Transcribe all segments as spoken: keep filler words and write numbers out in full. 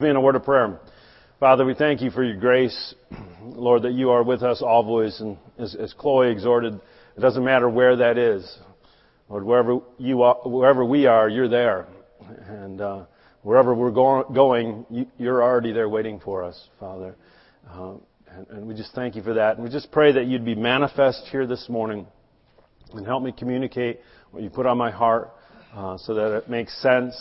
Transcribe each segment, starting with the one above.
In a word of prayer. Father, we thank you for your grace, Lord, that you are with us always. And as, as Chloe exhorted, it doesn't matter where that is. Lord, wherever you are, wherever we are, you're there. And uh, wherever we're go- going, you, you're already there waiting for us, Father. Uh, and, and we just thank you for that. And we just pray that you'd be manifest here this morning and help me communicate what you put on my heart uh, so that it makes sense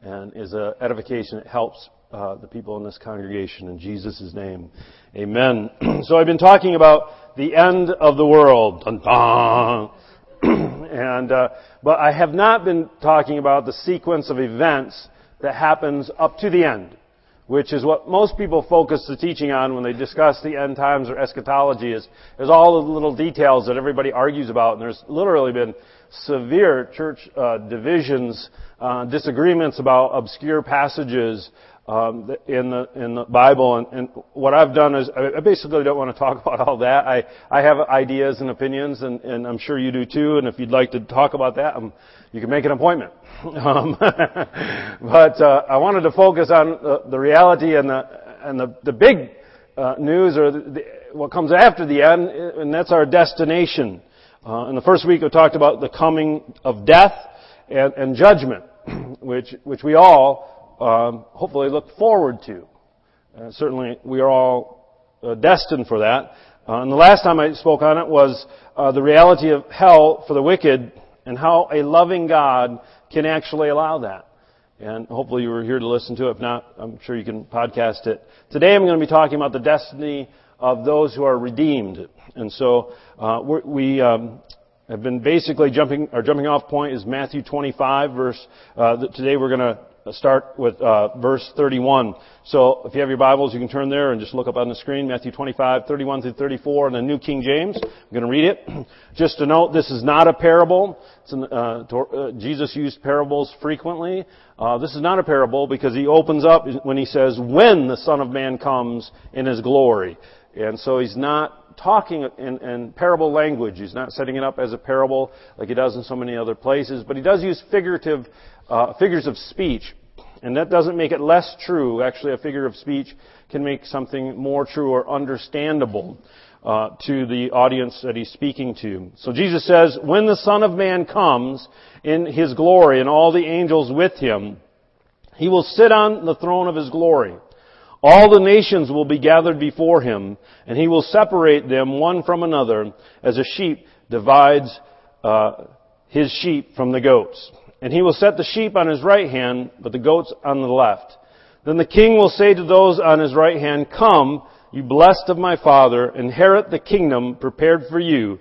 and is an edification that helps Uh, the people in this congregation, in Jesus' name. Amen. So I've been talking about the end of the world. Dun, dun. and uh, But I have not been talking about the sequence of events that happens up to the end, which is what most people focus the teaching on when they discuss the end times or eschatology, is, is all the little details that everybody argues about. And there's literally been severe church uh, divisions, uh, disagreements about obscure passages Um, in the in the Bible, and, and what I've done is I basically don't want to talk about all that. I I have ideas and opinions, and, and I'm sure you do too. And if you'd like to talk about that, um, you can make an appointment. Um, but uh, I wanted to focus on uh, the reality and the and the the big uh, news, or the, the, what comes after the end, and that's our destination. Uh, in the first week, we talked about the coming of death and, and judgment, which which we all. Um, hopefully look forward to. Uh, certainly we are all uh, destined for that. Uh, and the last time I spoke on it was uh, the reality of hell for the wicked and how a loving God can actually allow that. And hopefully you were here to listen to it. If not, I'm sure you can podcast it. Today I'm going to be talking about the destiny of those who are redeemed. And so uh, we're, we... Um, have been basically jumping, our jumping off point is Matthew twenty-five, verse, uh, today we're going to start with, uh, verse thirty-one. So if you have your Bibles, you can turn there and just look up on the screen, Matthew twenty-five, thirty-one through thirty-four in the New King James. I'm going to read it. Just to note, this is not a parable. It's an, uh, to, uh, Jesus used parables frequently. Uh, this is not a parable because he opens up when he says, when the Son of Man comes in his glory. And so he's not talking in, in parable language. He's not setting it up as a parable like he does in so many other places, but he does use figurative uh, figures of speech, and that doesn't make it less true. Actually, a figure of speech can make something more true or understandable uh, to the audience that he's speaking to. So Jesus says, when the Son of Man comes in his glory and all the angels with him, he will sit on the throne of his glory. All the nations will be gathered before him, and he will separate them one from another, as a sheep divides uh, his sheep from the goats. And he will set the sheep on his right hand, but the goats on the left. Then the king will say to those on his right hand, come, you blessed of my Father, inherit the kingdom prepared for you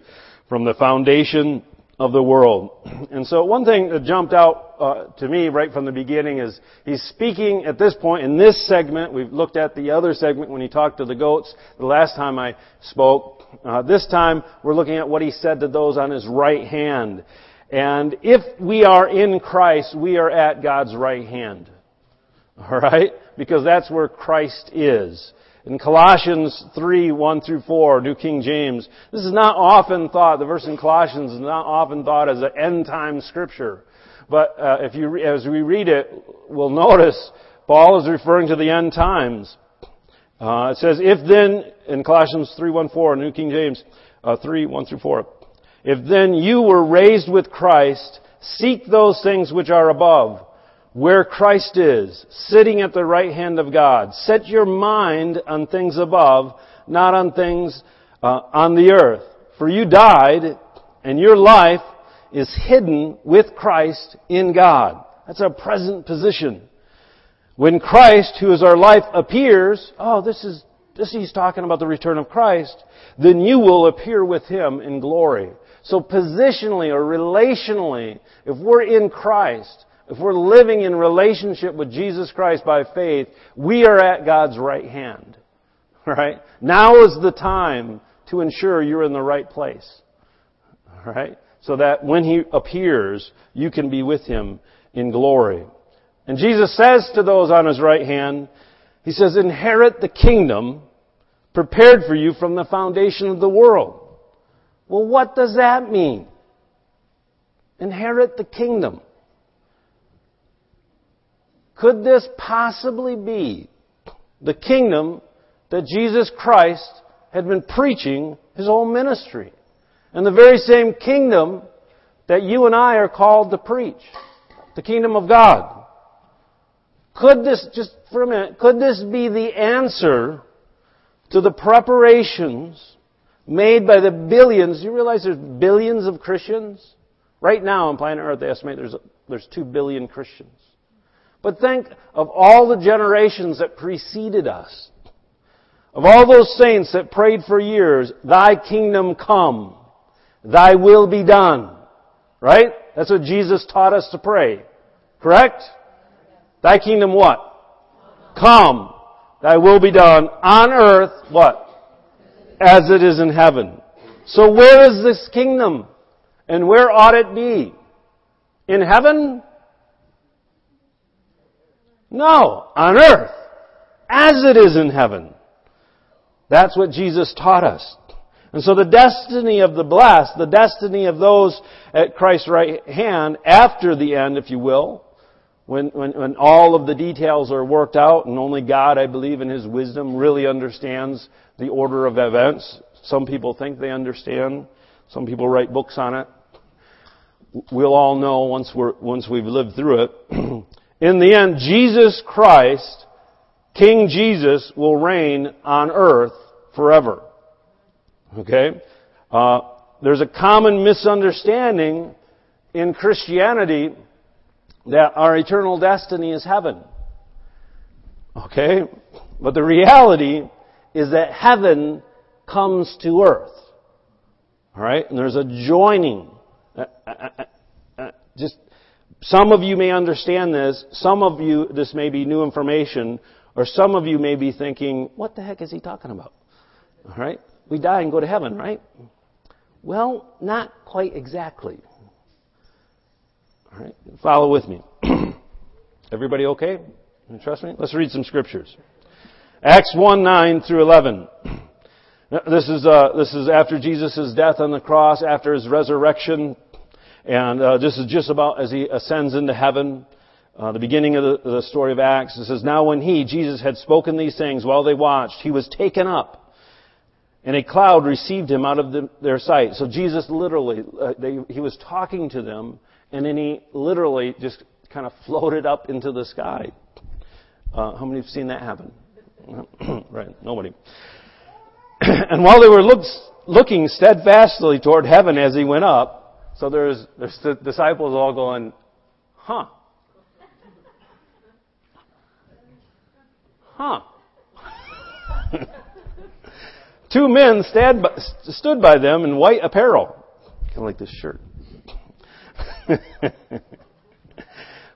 from the foundation of the world. And so one thing that jumped out uh, to me right from the beginning is he's speaking at this point in this segment. We've looked at the other segment when he talked to the goats the last time I spoke. Uh, this time we're looking at what he said to those on his right hand. And if we are in Christ, we are at God's right hand. All right? Because that's where Christ is. In Colossians three, one through four, New King James, this is not often thought, the verse in Colossians is not often thought as an end-time scripture. But uh, if you, re- as we read it, we'll notice Paul is referring to the end times. Uh, it says, if then, in Colossians three, one, four, New King James, uh, three, one through four, if then you were raised with Christ, seek those things which are above, where Christ is, sitting at the right hand of God. Set your mind on things above, not on things uh, on the earth. For you died, and your life is hidden with Christ in God. That's our present position. When Christ, who is our life, appears, oh, this is this he's talking about the return of Christ, then you will appear with him in glory. So positionally or relationally, if we're in Christ, if we're living in relationship with Jesus Christ by faith, we are at God's right hand. Right? Now is the time to ensure you're in the right place. All right? So that when he appears, you can be with him in glory. And Jesus says to those on his right hand, he says, inherit the kingdom prepared for you from the foundation of the world. Well, what does that mean? Inherit the kingdom. Could this possibly be the kingdom that Jesus Christ had been preaching His whole ministry. And the very same kingdom that you and I are called to preach. The kingdom of God. Could this, just for a minute, could this be the answer to the preparations made by the billions? Do you realize there's billions of Christians? Right now on planet Earth, they estimate there's, there's two billion Christians. But think of all the generations that preceded us. Of all those saints that prayed for years, Thy kingdom come, Thy will be done. Right? That's what Jesus taught us to pray. Correct? Thy kingdom what? Come. Thy will be done on earth, what? As it is in heaven. So where is this kingdom? And where ought it be? In heaven? No. On earth. As it is in heaven. That's what Jesus taught us. And so the destiny of the blessed, the destiny of those at Christ's right hand, after the end, if you will, When, when, when all of the details are worked out, and only God, I believe, in His wisdom really understands the order of events. Some people think they understand. Some people write books on it. We'll all know once we're, once we've lived through it. In the end, Jesus Christ, King Jesus, will reign on earth forever. Okay? Uh, there's a common misunderstanding in Christianity that our eternal destiny is heaven. Okay? But the reality is that heaven comes to earth. Alright? And there's a joining. Uh, uh, uh, uh, just, some of you may understand this. Some of you, this may be new information. Or some of you may be thinking, what the heck is he talking about? Alright? We die and go to heaven, right? Well, not quite exactly. All right, follow with me. Everybody okay? You trust me? Let's read some scriptures. Acts one, nine through eleven. This is, uh, this is after Jesus' death on the cross, after His resurrection. And uh, this is just about as He ascends into heaven. Uh, the beginning of the, the story of Acts. It says, Now when He, Jesus, had spoken these things while they watched, He was taken up. And a cloud received Him out of the, their sight. So Jesus literally, uh, they, He was talking to them. And then He literally just kind of floated up into the sky. Uh, how many have seen that happen? Right, nobody. And while they were look, looking steadfastly toward heaven as He went up, so there's, there's the disciples all going, huh. Huh. Two men stand by, stood by them in white apparel. Kind of like this shirt.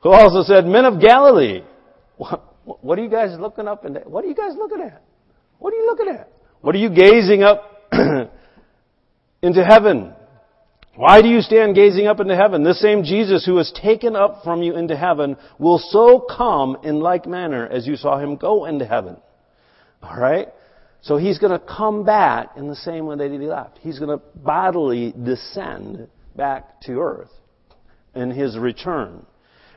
Who also said, Men of Galilee, what, what are you guys looking up and what are you guys looking at? What are you looking at? What are you gazing up into heaven? Why do you stand gazing up into heaven? This same Jesus who was taken up from you into heaven will so come in like manner as you saw Him go into heaven. All right? So He's going to come back in the same way that He left. He's going to bodily descend back to earth in His return.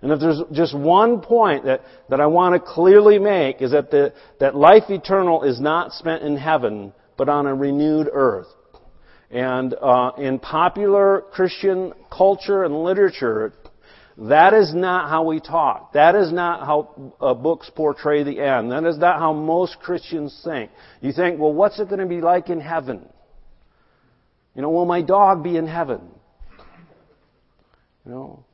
And if there's just one point that, that I want to clearly make is that the, that life eternal is not spent in heaven, but on a renewed earth. And uh, in popular Christian culture and literature, that is not how we talk. That is not how uh, books portray the end. That is not how most Christians think. You think, well, what's it going to be like in heaven? You know, will my dog be in heaven? You know,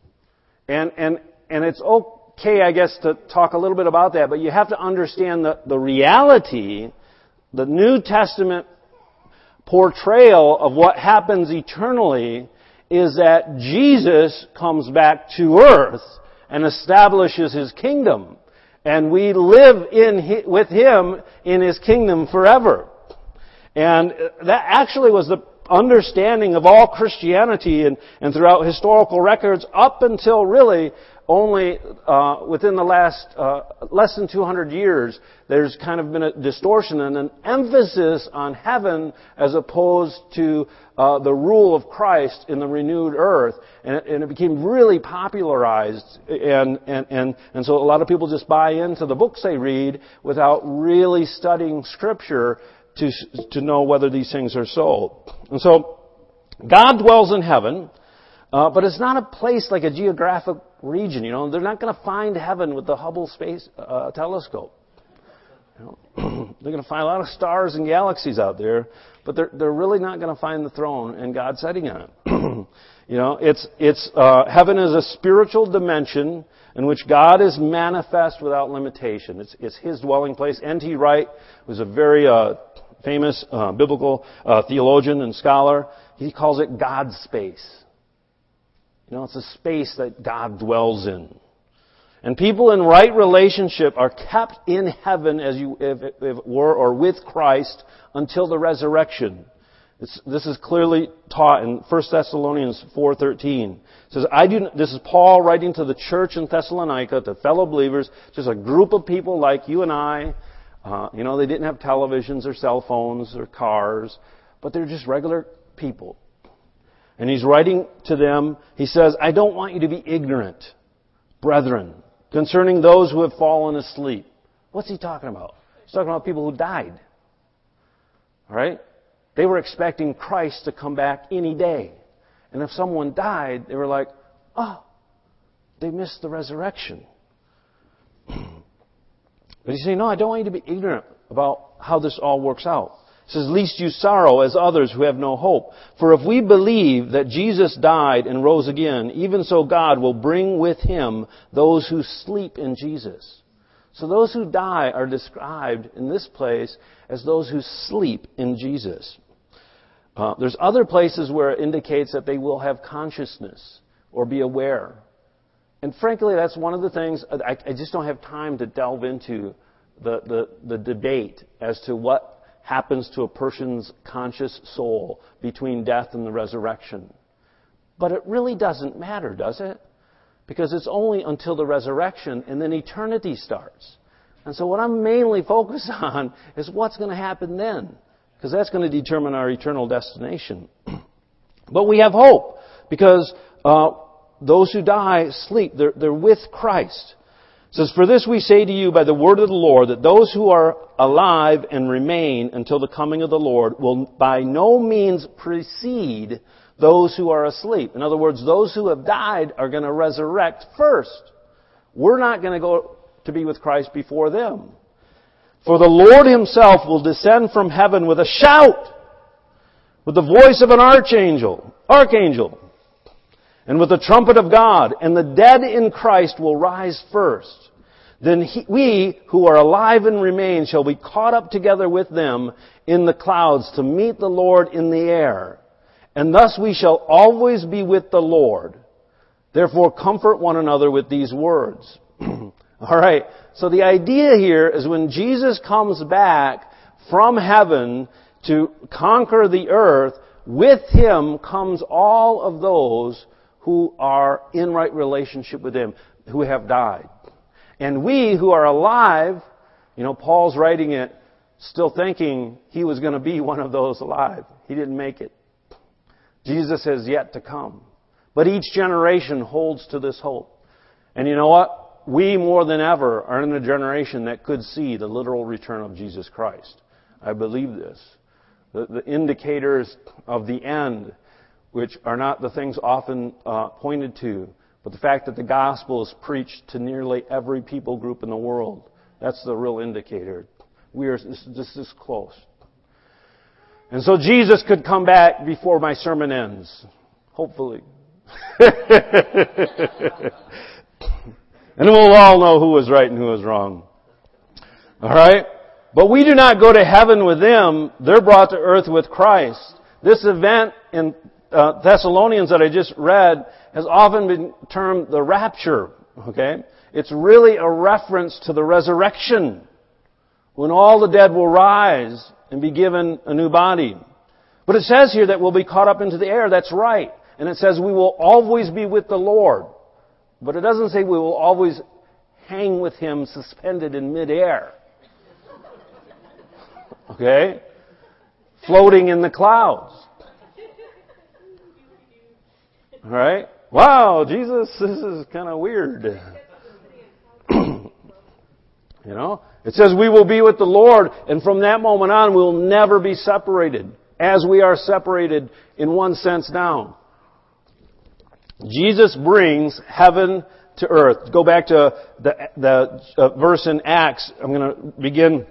and, and, and it's okay, I guess, to talk a little bit about that, but you have to understand the, the reality, the New Testament portrayal of what happens eternally is that Jesus comes back to earth and establishes His kingdom. And we live in, with Him in His kingdom forever. And that actually was the understanding of all Christianity and, and throughout historical records up until really only uh, within the last uh, less than two hundred years, there's kind of been a distortion and an emphasis on heaven as opposed to uh, the rule of Christ in the renewed earth, and it, and it became really popularized, and and and and so a lot of people just buy into the books they read without really studying Scripture to to know whether these things are so. And so, God dwells in heaven. Uh, but it's not a place like a geographic region, you know. They're not going to find heaven with the Hubble Space uh, Telescope. You know? They're going to find a lot of stars and galaxies out there, but they're they're really not going to find the throne and God sitting on it. You know, it's it's uh, heaven is a spiritual dimension in which God is manifest without limitation. It's it's His dwelling place. N T Wright was a very uh, famous uh, biblical uh, theologian and scholar. He calls it God's space. You know, it's a space that God dwells in. And people in right relationship are kept in heaven, as you if, if it were, or with Christ, until the resurrection. It's, this is clearly taught in First Thessalonians four thirteen. It says, I do, this is Paul writing to the church in Thessalonica, to fellow believers, just a group of people like you and I. Uh, you know, they didn't have televisions or cell phones or cars, but they're just regular people. And he's writing to them, he says, I don't want you to be ignorant, brethren, concerning those who have fallen asleep. What's he talking about? He's talking about people who died. All right? They were expecting Christ to come back any day. And if someone died, they were like, oh, they missed the resurrection. But he's saying, no, I don't want you to be ignorant about how this all works out. It says, least you sorrow as others who have no hope. For if we believe that Jesus died and rose again, even so God will bring with Him those who sleep in Jesus. So those who die are described in this place as those who sleep in Jesus. Uh, there's other places where it indicates that they will have consciousness or be aware. And frankly, that's one of the things I, I just don't have time to delve into the, the, the debate as to what happens to a person's conscious soul between death and the resurrection. But it really doesn't matter, does it? Because it's only until the resurrection, and then eternity starts. And so what I'm mainly focused on is what's going to happen then, because that's going to determine our eternal destination. But we have hope, because uh, those who die sleep. They're, they're with Christ. It says, for this we say to you by the word of the Lord, that those who are alive and remain until the coming of the Lord will by no means precede those who are asleep. In other words, those who have died are going to resurrect first. We're not going to go to be with Christ before them. For the Lord Himself will descend from heaven with a shout, with the voice of an archangel, archangel, and with the trumpet of God, and the dead in Christ will rise first. Then he, we who are alive and remain shall be caught up together with them in the clouds to meet the Lord in the air. And thus we shall always be with the Lord. Therefore comfort one another with these words. All right, so the idea here is when Jesus comes back from heaven to conquer the earth, with Him comes all of those who are in right relationship with Him, who have died. And we who are alive, you know, Paul's writing it still thinking he was going to be one of those alive. He didn't make it. Jesus has yet to come. But each generation holds to this hope. And you know what? We more than ever are in a generation that could see the literal return of Jesus Christ. I believe this. The, the indicators of the end, which are not the things often uh, pointed to, but the fact that the gospel is preached to nearly every people group in the world. That's the real indicator. We are this, this is close. And so Jesus could come back before my sermon ends, hopefully. And we'll all know who was right and who was wrong. All right? But we do not go to heaven with them. They're brought to earth with Christ. This event in Uh, Thessalonians that I just read has often been termed the rapture, okay? It's really a reference to the resurrection, when all the dead will rise and be given a new body. But it says here that we'll be caught up into the air. That's right. And it says we will always be with the Lord. But it doesn't say we will always hang with him suspended in midair. Okay? Floating in the clouds. All right? Wow, Jesus, this is kind of weird. You know? It says we will be with the Lord, and from that moment on we will never be separated, as we are separated in one sense now. Jesus brings heaven to earth. Go back to the, the uh, verse in Acts. I'm going to begin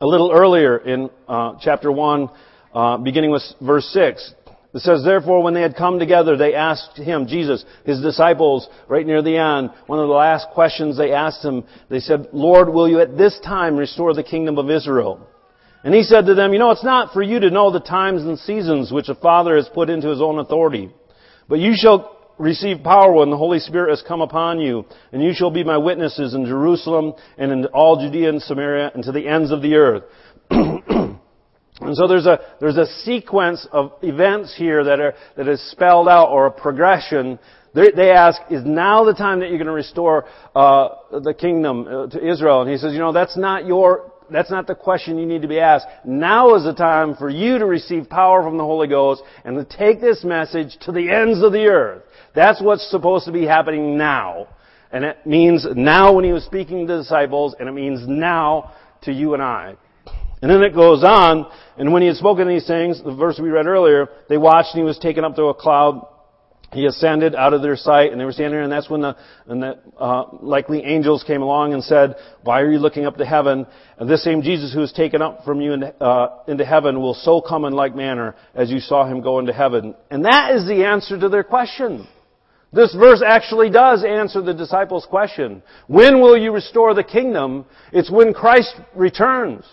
a little earlier in uh, chapter one, uh, beginning with verse six. It says, therefore, when they had come together, they asked him, Jesus, his disciples, right near the end, one of the last questions they asked him, they said, Lord, will you at this time restore the kingdom of Israel? And he said to them, you know, it's not for you to know the times and seasons which the Father has put into his own authority, but you shall receive power when the Holy Spirit has come upon you, and you shall be my witnesses in Jerusalem and in all Judea and Samaria and to the ends of the earth. And so there's a there's a sequence of events here that are that is spelled out, or a progression. They, they ask, is now the time that you're going to restore uh the kingdom uh, to Israel? And he says, you know, that's not your that's not the question you need to be asked. Now is the time for you to receive power from the Holy Ghost and to take this message to the ends of the earth. That's what's supposed to be happening now. And it means now when he was speaking to the disciples, and it means now to you and I. And then it goes on, and when he had spoken these things, the verse we read earlier, they watched and he was taken up to a cloud. He ascended out of their sight, and they were standing there, and that's when the, and the uh, likely angels came along and said, why are you looking up to heaven? And this same Jesus who was taken up from you into, uh, into heaven will so come in like manner as you saw him go into heaven. And that is the answer to their question. This verse actually does answer the disciples' question. When will you restore the kingdom? It's when Christ returns.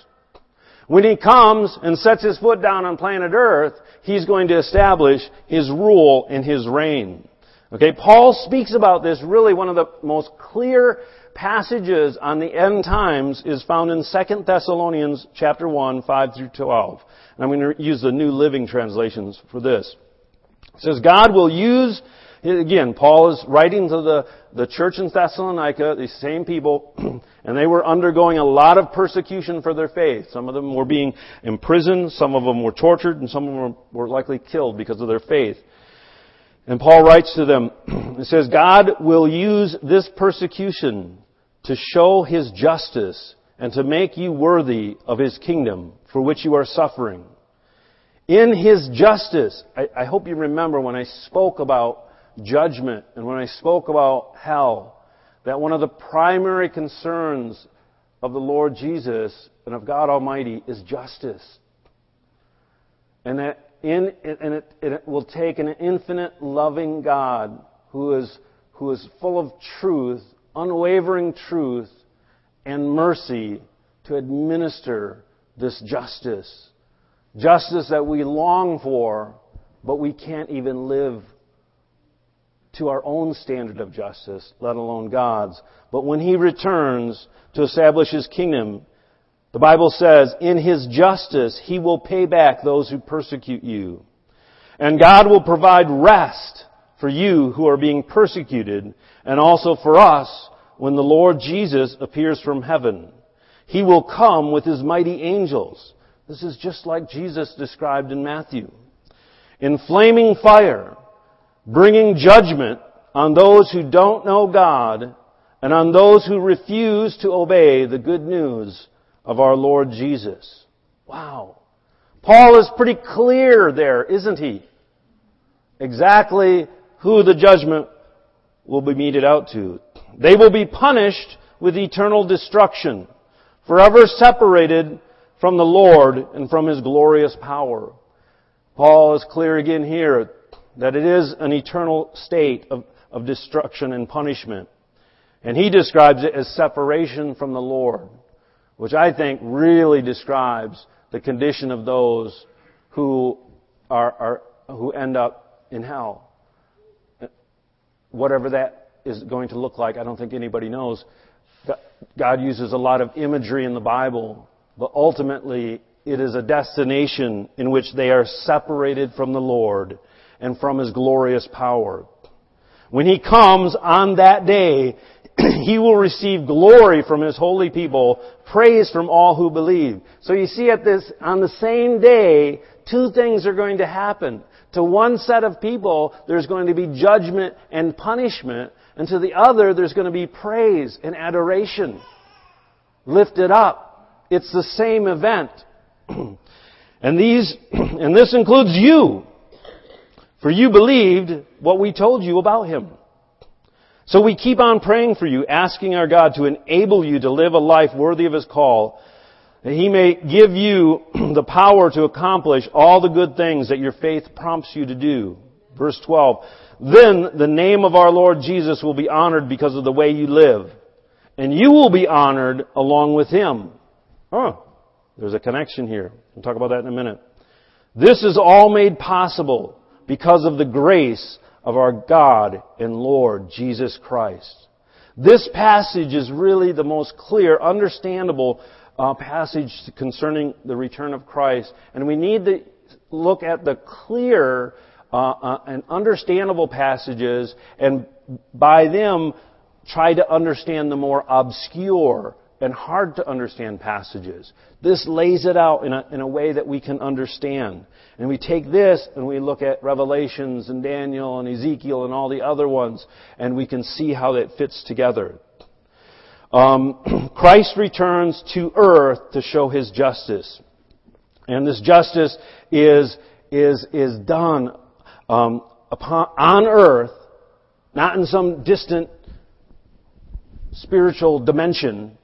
When he comes and sets his foot down on planet Earth, he's going to establish his rule and his reign. Okay, Paul speaks about this. Really, one of the most clear passages on the end times is found in Second Thessalonians chapter one, five through twelve. And I'm going to use the New Living Translations for this. It says, God will use, again, Paul is writing to the, the church in Thessalonica, these same people, and they were undergoing a lot of persecution for their faith. Some of them were being imprisoned, some of them were tortured, and some of them were likely killed because of their faith. And Paul writes to them, it says, God will use this persecution to show his justice and to make you worthy of his kingdom for which you are suffering. In his justice, I, I hope you remember when I spoke about judgment, and when I spoke about hell, that one of the primary concerns of the Lord Jesus and of God Almighty is justice. And that in and it, it will take an infinite loving God who is who is full of truth, unwavering truth, and mercy to administer this justice. Justice that we long for, but we can't even live to our own standard of justice, let alone God's. But when he returns to establish his kingdom, the Bible says, in his justice, he will pay back those who persecute you. And God will provide rest for you who are being persecuted, and also for us when the Lord Jesus appears from heaven. He will come with his mighty angels. This is just like Jesus described in Matthew. In flaming fire, bringing judgment on those who don't know God and on those who refuse to obey the good news of our Lord Jesus. Wow. Paul is pretty clear there, isn't he? Exactly who the judgment will be meted out to. They will be punished with eternal destruction, forever separated from the Lord and from his glorious power. Paul is clear again here that it is an eternal state of, of destruction and punishment. And he describes it as separation from the Lord, which I think really describes the condition of those who are, are who end up in hell. Whatever that is going to look like, I don't think anybody knows. God uses a lot of imagery in the Bible, but ultimately it is a destination in which they are separated from the Lord and from his glorious power. When He comes on that day, He will receive glory from His holy people, praise from all who believe. So you see at this, on the same day, two things are going to happen. To one set of people, there's going to be judgment and punishment. And to the other, there's going to be praise and adoration. Lifted up. It's the same event. And these, and this includes you. For you believed what we told you about Him. So we keep on praying for you, asking our God to enable you to live a life worthy of His call, that He may give you the power to accomplish all the good things that your faith prompts you to do. Verse twelve, then the name of our Lord Jesus will be honored because of the way you live, and you will be honored along with Him. Oh, there's a connection here. We'll talk about that in a minute. This is all made possible because of the grace of our God and Lord Jesus Christ. This passage is really the most clear, understandable uh, passage concerning the return of Christ. And we need to look at the clear uh, uh, and understandable passages, and by them try to understand the more obscure and hard to understand passages. This lays it out in a, in a way that we can understand. And we take this and we look at Revelations and Daniel and Ezekiel and all the other ones, and we can see how that fits together. Um, Christ returns to earth to show His justice. And this justice is, is, is done um, upon, on earth, not in some distant spiritual dimension,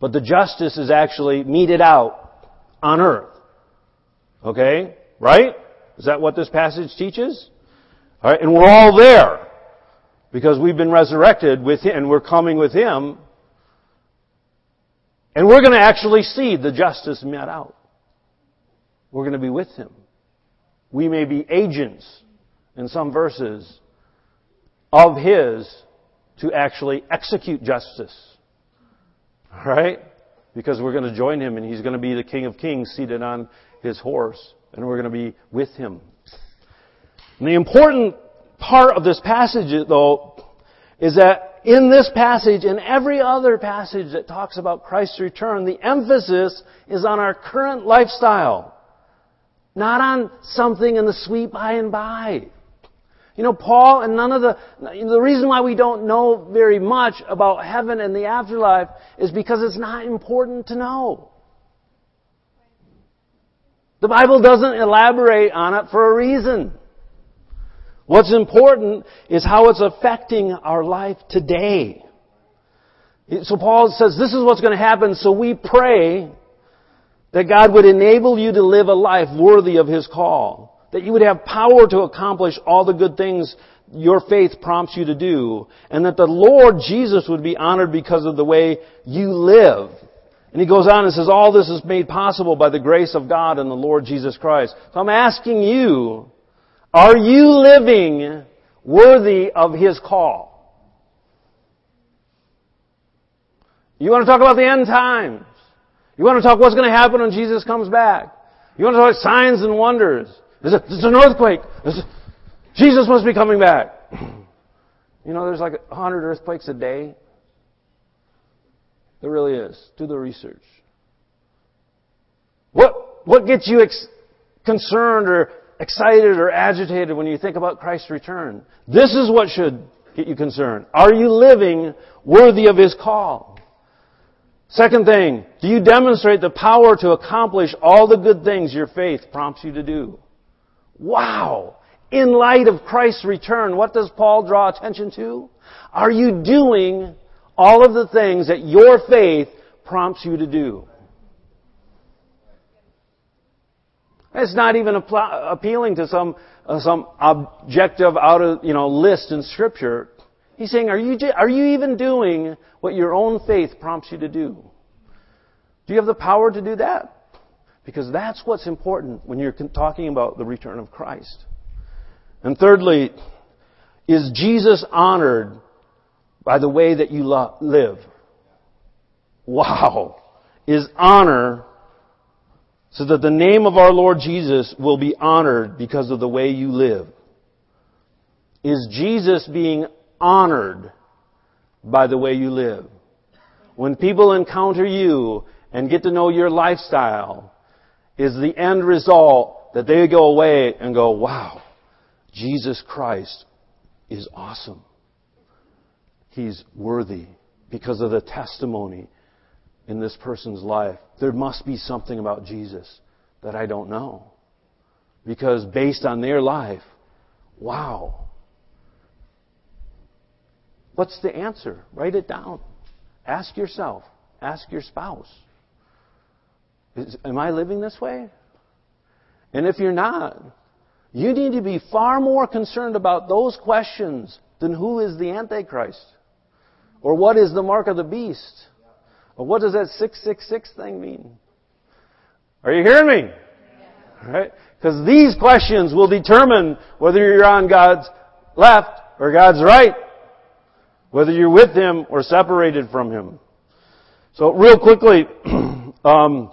but the justice is actually meted out on earth. Okay? Right? Is that what this passage teaches? All right, and we're all there because we've been resurrected with Him and we're coming with Him. And we're going to actually see the justice met out. We're going to be with Him. We may be agents in some verses of His to actually execute justice. All right? Because we're going to join Him, and He's going to be the King of Kings seated on His horse, and we're going to be with Him. And the important part of this passage, though, is that in this passage and every other passage that talks about Christ's return, the emphasis is on our current lifestyle, not on something in the sweet by and by. You know, Paul and none of the, the reason why we don't know very much about heaven and the afterlife is because it's not important to know. The Bible doesn't elaborate on it for a reason. What's important is how it's affecting our life today. So Paul says, this is what's going to happen, so we pray that God would enable you to live a life worthy of His call, that you would have power to accomplish all the good things your faith prompts you to do, and that the Lord Jesus would be honored because of the way you live. And he goes on and says, all this is made possible by the grace of God and the Lord Jesus Christ. So I'm asking you, are you living worthy of His call? You want to talk about the end times? You want to talk what's going to happen when Jesus comes back? You want to talk about signs and wonders? There's an earthquake. There's a, Jesus must be coming back. You know, there's like a hundred earthquakes a day. There really is. Do the research. What what gets you ex- concerned or excited or agitated when you think about Christ's return? This is what should get you concerned. Are you living worthy of His call? Second thing, do you demonstrate the power to accomplish all the good things your faith prompts you to do? Wow! In light of Christ's return, what does Paul draw attention to? Are you doing all of the things that your faith prompts you to do? It's not even appla- appealing to some uh, some objective out of you know list in Scripture. He's saying, are you are you even doing what your own faith prompts you to do? Do you have the power to do that? Because that's what's important when you're talking about the return of Christ. And thirdly, is Jesus honored by the way that you lo- live? Wow! Is honor so that the name of our Lord Jesus will be honored because of the way you live. Is Jesus being honored by the way you live? When people encounter you and get to know your lifestyle, is the end result that they go away and go, wow, Jesus Christ is awesome. He's worthy because of the testimony in this person's life. There must be something about Jesus that I don't know. Because based on their life, wow. What's the answer? Write it down. Ask yourself. Ask your spouse. Is, am I living this way? And if you're not, you need to be far more concerned about those questions than who is the Antichrist? Or what is the mark of the beast? Or what does that six six six thing mean? Are you hearing me? Yeah. Right? Because these questions will determine whether you're on God's left or God's right. Whether you're with Him or separated from Him. So real quickly, um,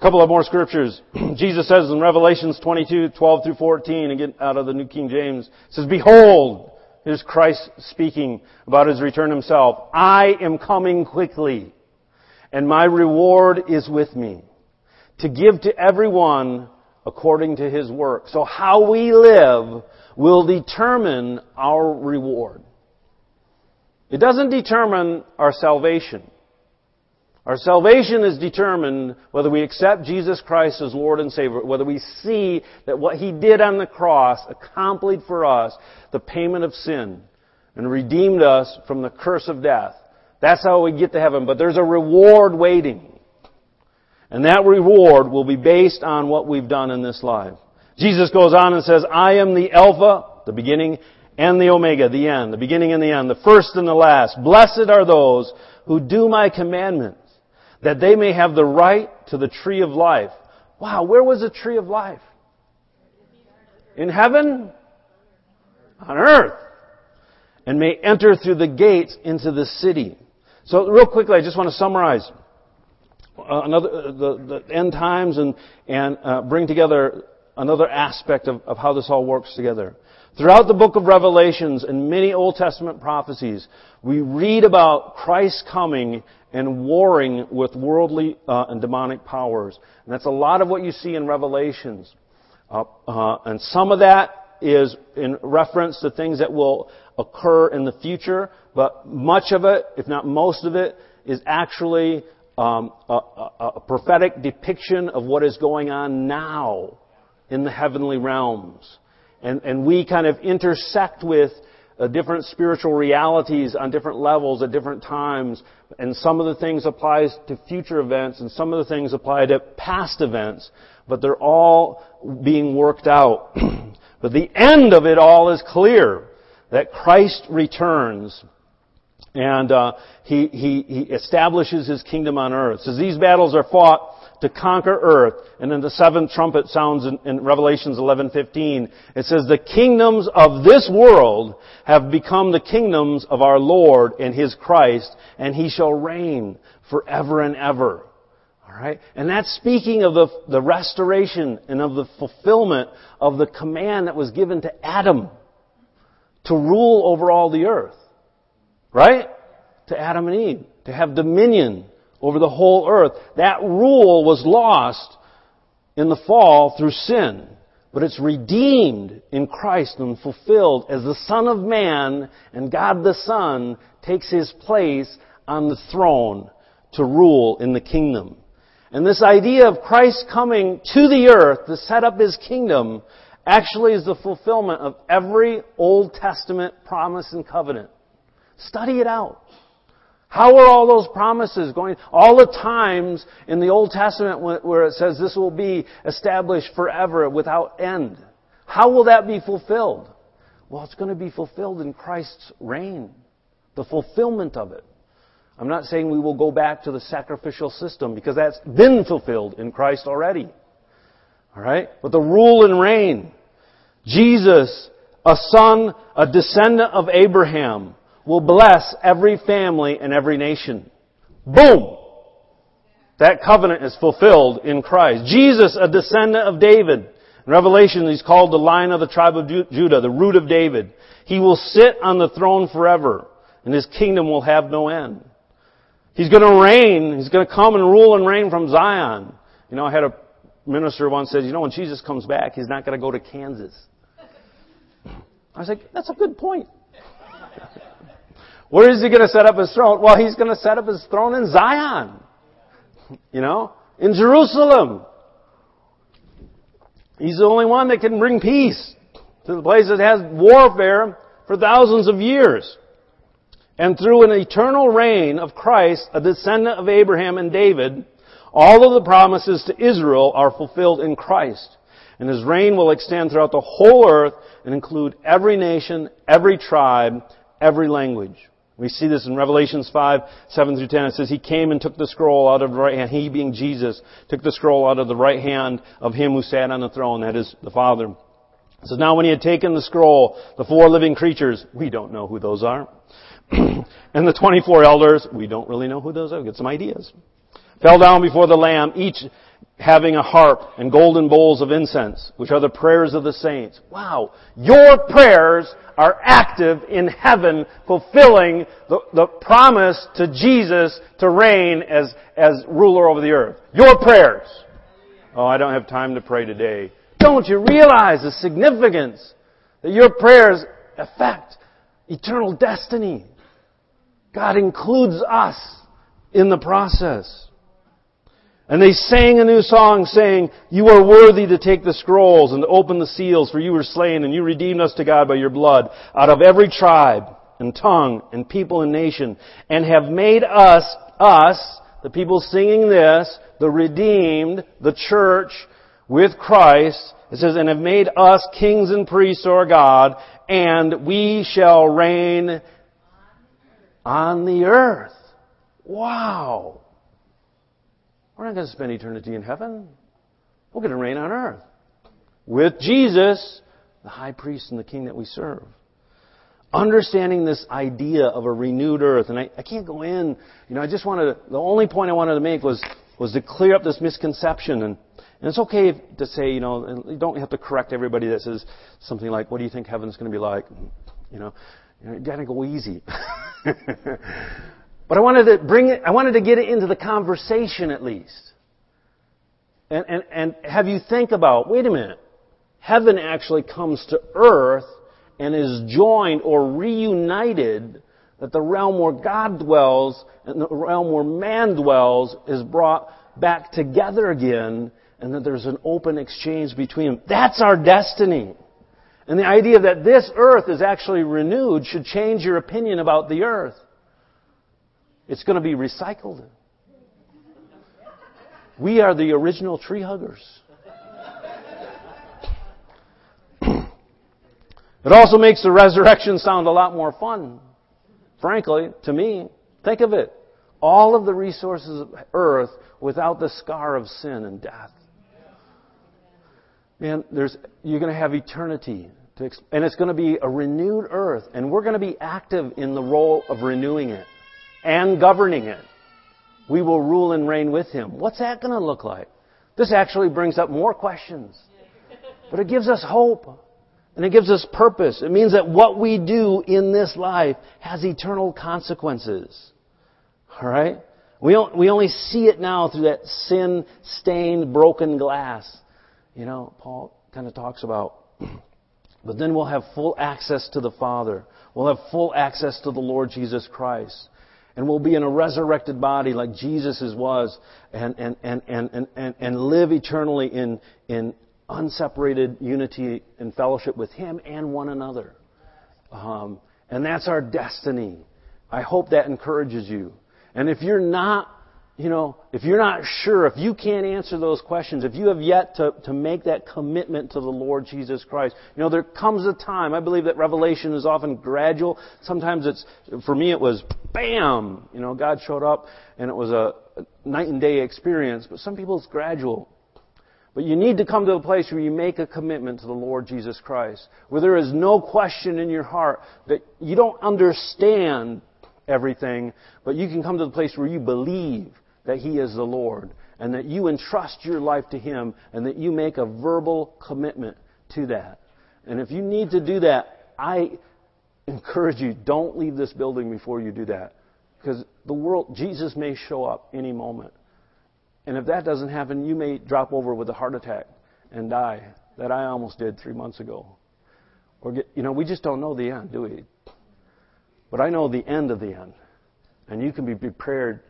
couple of more scriptures. Jesus says in Revelations twenty-two, twelve through fourteen, again out of the New King James, says, behold, here's Christ speaking about His return Himself. I am coming quickly, and my reward is with me, to give to everyone according to his work. So how we live will determine our reward. It doesn't determine our salvation. Our salvation is determined whether we accept Jesus Christ as Lord and Savior, whether we see that what He did on the cross accomplished for us the payment of sin and redeemed us from the curse of death. That's how we get to heaven. But there's a reward waiting. And that reward will be based on what we've done in this life. Jesus goes on and says, I am the Alpha, the beginning, and the Omega, the end, the beginning and the end, the first and the last. Blessed are those who do my commandments, that they may have the right to the tree of life. Wow, where was the tree of life? In heaven? On earth. And may enter through the gates into the city. So real quickly, I just want to summarize another the, the end times and, and uh, bring together another aspect of, of how this all works together. Throughout the book of Revelations and many Old Testament prophecies, we read about Christ coming and warring with worldly uh, and demonic powers. And that's a lot of what you see in Revelations. Uh, uh, and some of that is in reference to things that will occur in the future, but much of it, if not most of it, is actually um, a, a, a prophetic depiction of what is going on now in the heavenly realms. And, and we kind of intersect with uh, different spiritual realities on different levels at different times. And some of the things applies to future events and some of the things apply to past events. But they're all being worked out. But the end of it all is clear. That Christ returns and uh, he, he, he establishes His kingdom on earth. So these battles are fought to conquer earth. And then the seventh trumpet sounds in, in Revelations eleven fifteen. It says, the kingdoms of this world have become the kingdoms of our Lord and His Christ, and He shall reign forever and ever. All right? And that's speaking of the, the restoration and of the fulfillment of the command that was given to Adam to rule over all the earth. Right? To Adam and Eve. To have dominion over the whole earth. That rule was lost in the fall through sin. But it's redeemed in Christ and fulfilled as the Son of Man and God the Son takes His place on the throne to rule in the kingdom. And this idea of Christ coming to the earth to set up His kingdom actually is the fulfillment of every Old Testament promise and covenant. Study it out. How are all those promises going? All the times in the Old Testament where it says this will be established forever without end. How will that be fulfilled? Well, it's going to be fulfilled in Christ's reign. The fulfillment of it. I'm not saying we will go back to the sacrificial system because that's been fulfilled in Christ already. All right? But the rule and reign. Jesus, a son, a descendant of Abraham, will bless every family and every nation. Boom! That covenant is fulfilled in Christ. Jesus, a descendant of David. In Revelation, he's called the Lion of the tribe of Judah, the Root of David. He will sit on the throne forever, and his kingdom will have no end. He's going to reign. He's going to come and rule and reign from Zion. You know, I had a minister once said, you know, when Jesus comes back, he's not going to go to Kansas. I was like, that's a good point. Where is he going to set up his throne? Well, he's going to set up his throne in Zion. You know, in Jerusalem. He's the only one that can bring peace to the place that has warfare for thousands of years. And through an eternal reign of Christ, a descendant of Abraham and David, all of the promises to Israel are fulfilled in Christ. And his reign will extend throughout the whole earth and include every nation, every tribe, every language. We see this in Revelations five, seven through ten. It says, He came and took the scroll out of the right hand. He, being Jesus, took the scroll out of the right hand of Him who sat on the throne, that is, the Father. It says, Now when He had taken the scroll, the four living creatures, we don't know who those are, and the twenty-four elders, we don't really know who those are, we get some ideas, fell down before the Lamb, each having a harp and golden bowls of incense, which are the prayers of the saints. Wow. Your prayers are active in heaven, fulfilling the, the promise to Jesus to reign as, as ruler over the earth. Your prayers. Oh, I don't have time to pray today. Don't you realize the significance that your prayers affect eternal destiny? God includes us in the process. And they sang a new song saying, You are worthy to take the scrolls and to open the seals, for you were slain and you redeemed us to God by your blood out of every tribe and tongue and people and nation, and have made us, us, the people singing this, the redeemed, the church, with Christ. It says, And have made us kings and priests to our God, and we shall reign on the earth. Wow. We're not going to spend eternity in heaven. We're going to reign on earth with Jesus, the high priest and the king that we serve. Understanding this idea of a renewed earth. And I, I can't go in. You know, I just wanted to, the only point I wanted to make was, was to clear up this misconception. And, and it's okay to say, you know, you don't have to correct everybody that says something like, what do you think heaven's going to be like? You know, you got to go easy. But I wanted to bring it, I wanted to get it into the conversation at least. And, and, and have you think about, wait a minute, heaven actually comes to earth and is joined or reunited, that the realm where God dwells and the realm where man dwells is brought back together again, and that there's an open exchange between them. That's our destiny. And the idea that this earth is actually renewed should change your opinion about the earth. It's going to be recycled. We are the original tree huggers. It also makes the resurrection sound a lot more fun. Frankly, to me, think of it. All of the resources of earth without the scar of sin and death. Man, there's, you're going to have eternity. To, and it's going to be a renewed earth. And we're going to be active in the role of renewing it. And governing it. We will rule and reign with Him. What's that going to look like? This actually brings up more questions. But it gives us hope. And it gives us purpose. It means that what we do in this life has eternal consequences. Alright? We we only see it now through that sin-stained, broken glass. You know, Paul kind of talks about. But then we'll have full access to the Father. We'll have full access to the Lord Jesus Christ. And we'll be in a resurrected body like Jesus was, and and and and and and live eternally in in unseparated unity and fellowship with Him and one another. Um, and that's our destiny. I hope that encourages you. And if you're not, you know, if you're not sure, if you can't answer those questions, if you have yet to, to make that commitment to the Lord Jesus Christ, you know, there comes a time. I believe that revelation is often gradual. Sometimes it's, for me it was, bam! You know, God showed up and it was a night and day experience. But some people it's gradual. But you need to come to a place where you make a commitment to the Lord Jesus Christ, where there is no question in your heart that you don't understand everything, but you can come to the place where you believe that He is the Lord, and that you entrust your life to Him and that you make a verbal commitment to that. And if you need to do that, I encourage you, don't leave this building before you do that. Because the world, Jesus may show up any moment. And if that doesn't happen, you may drop over with a heart attack and die, that I almost did three months ago. Or get, you know, we just don't know the end, do we? But I know the end of the end. And you can be prepared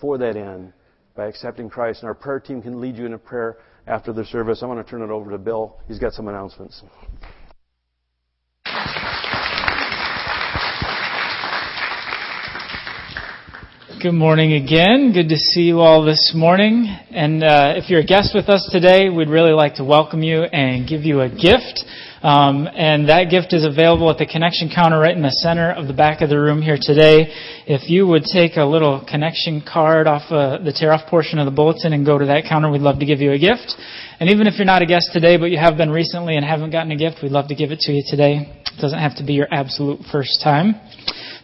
for that end by accepting Christ. And our prayer team can lead you in a prayer after the service. I want to turn it over to Bill. He's got some announcements. Good morning again. Good to see you all this morning. And uh, if you're a guest with us today, we'd really like to welcome you and give you a gift. Um, and that gift is available at the connection counter right in the center of the back of the room here today. If you would take a little connection card off uh, the tear-off portion of the bulletin and go to that counter, we'd love to give you a gift. And even if you're not a guest today, but you have been recently and haven't gotten a gift, we'd love to give it to you today. It doesn't have to be your absolute first time.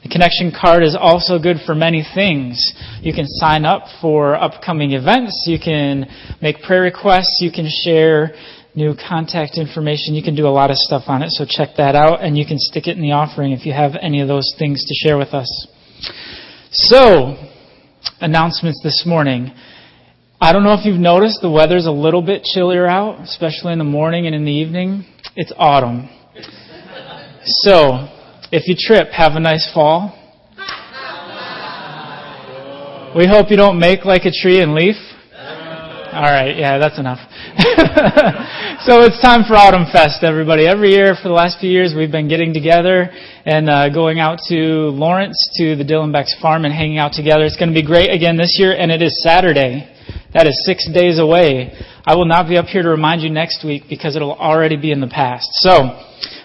The connection card is also good for many things. You can sign up for upcoming events. You can make prayer requests. You can share new contact information. You can do a lot of stuff on it, so check that out. And you can stick it in the offering if you have any of those things to share with us. So, announcements this morning. I don't know if you've noticed, the weather's a little bit chillier out, especially in the morning and in the evening. It's autumn. So, if you trip, have a nice fall. We hope you don't make like a tree and leaf. All right, yeah, that's enough. So it's time for Autumn Fest, everybody. Every year for the last few years, we've been getting together and uh, going out to Lawrence, to the Dillenbeck's farm, and hanging out together. It's going to be great again this year, and it is Saturday. That is six days away. I will not be up here to remind you next week because it will already be in the past. So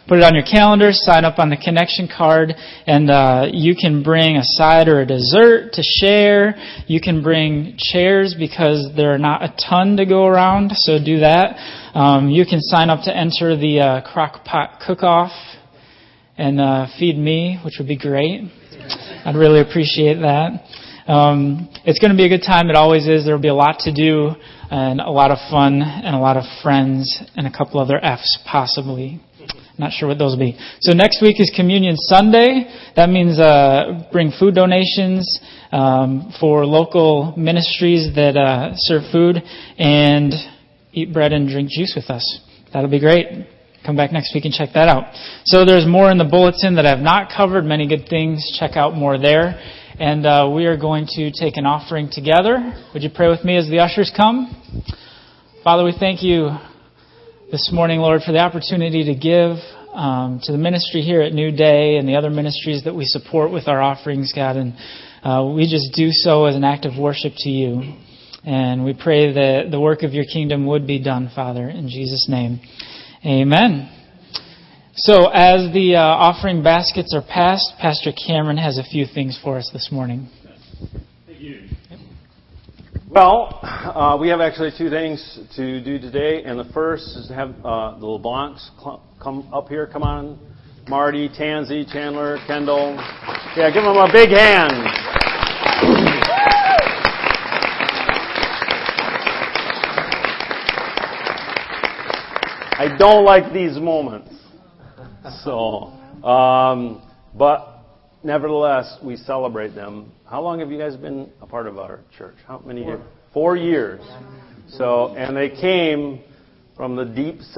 put it on your calendar, sign up on the connection card, and uh, you can bring a side or a dessert to share. You can bring chairs because there are not a ton to go around, so do that. Um, you can sign up to enter the uh, crock pot cook-off and uh, feed me, which would be great. I'd really appreciate that. Um, it's going to be a good time. It always is. There will be a lot to do and a lot of fun and a lot of friends and a couple other F's possibly. Not sure what those will be. So next week is Communion Sunday. That means uh, bring food donations um, for local ministries that uh, serve food and eat bread and drink juice with us. That'll be great. Come back next week and check that out. So there's more in the bulletin that I've not covered. Many good things. Check out more there. And uh, we are going to take an offering together. Would you pray with me as the ushers come? Father, we thank you this morning, Lord, for the opportunity to give um, to the ministry here at New Day and the other ministries that we support with our offerings, God. And uh, we just do so as an act of worship to you. And we pray that the work of your kingdom would be done, Father, in Jesus' name. Amen. So as the uh, offering baskets are passed, Pastor Cameron has a few things for us this morning. Thank you. Well, uh, we have actually two things to do today, and the first is to have uh, the LeBlancs cl- come up here. Come on, Marty, Tansy, Chandler, Kendall. Yeah, give them a big hand. I don't like these moments, so, um, but nevertheless, we celebrate them. How long have you guys been a part of our church? How many years? Four years. So, and they came from the deep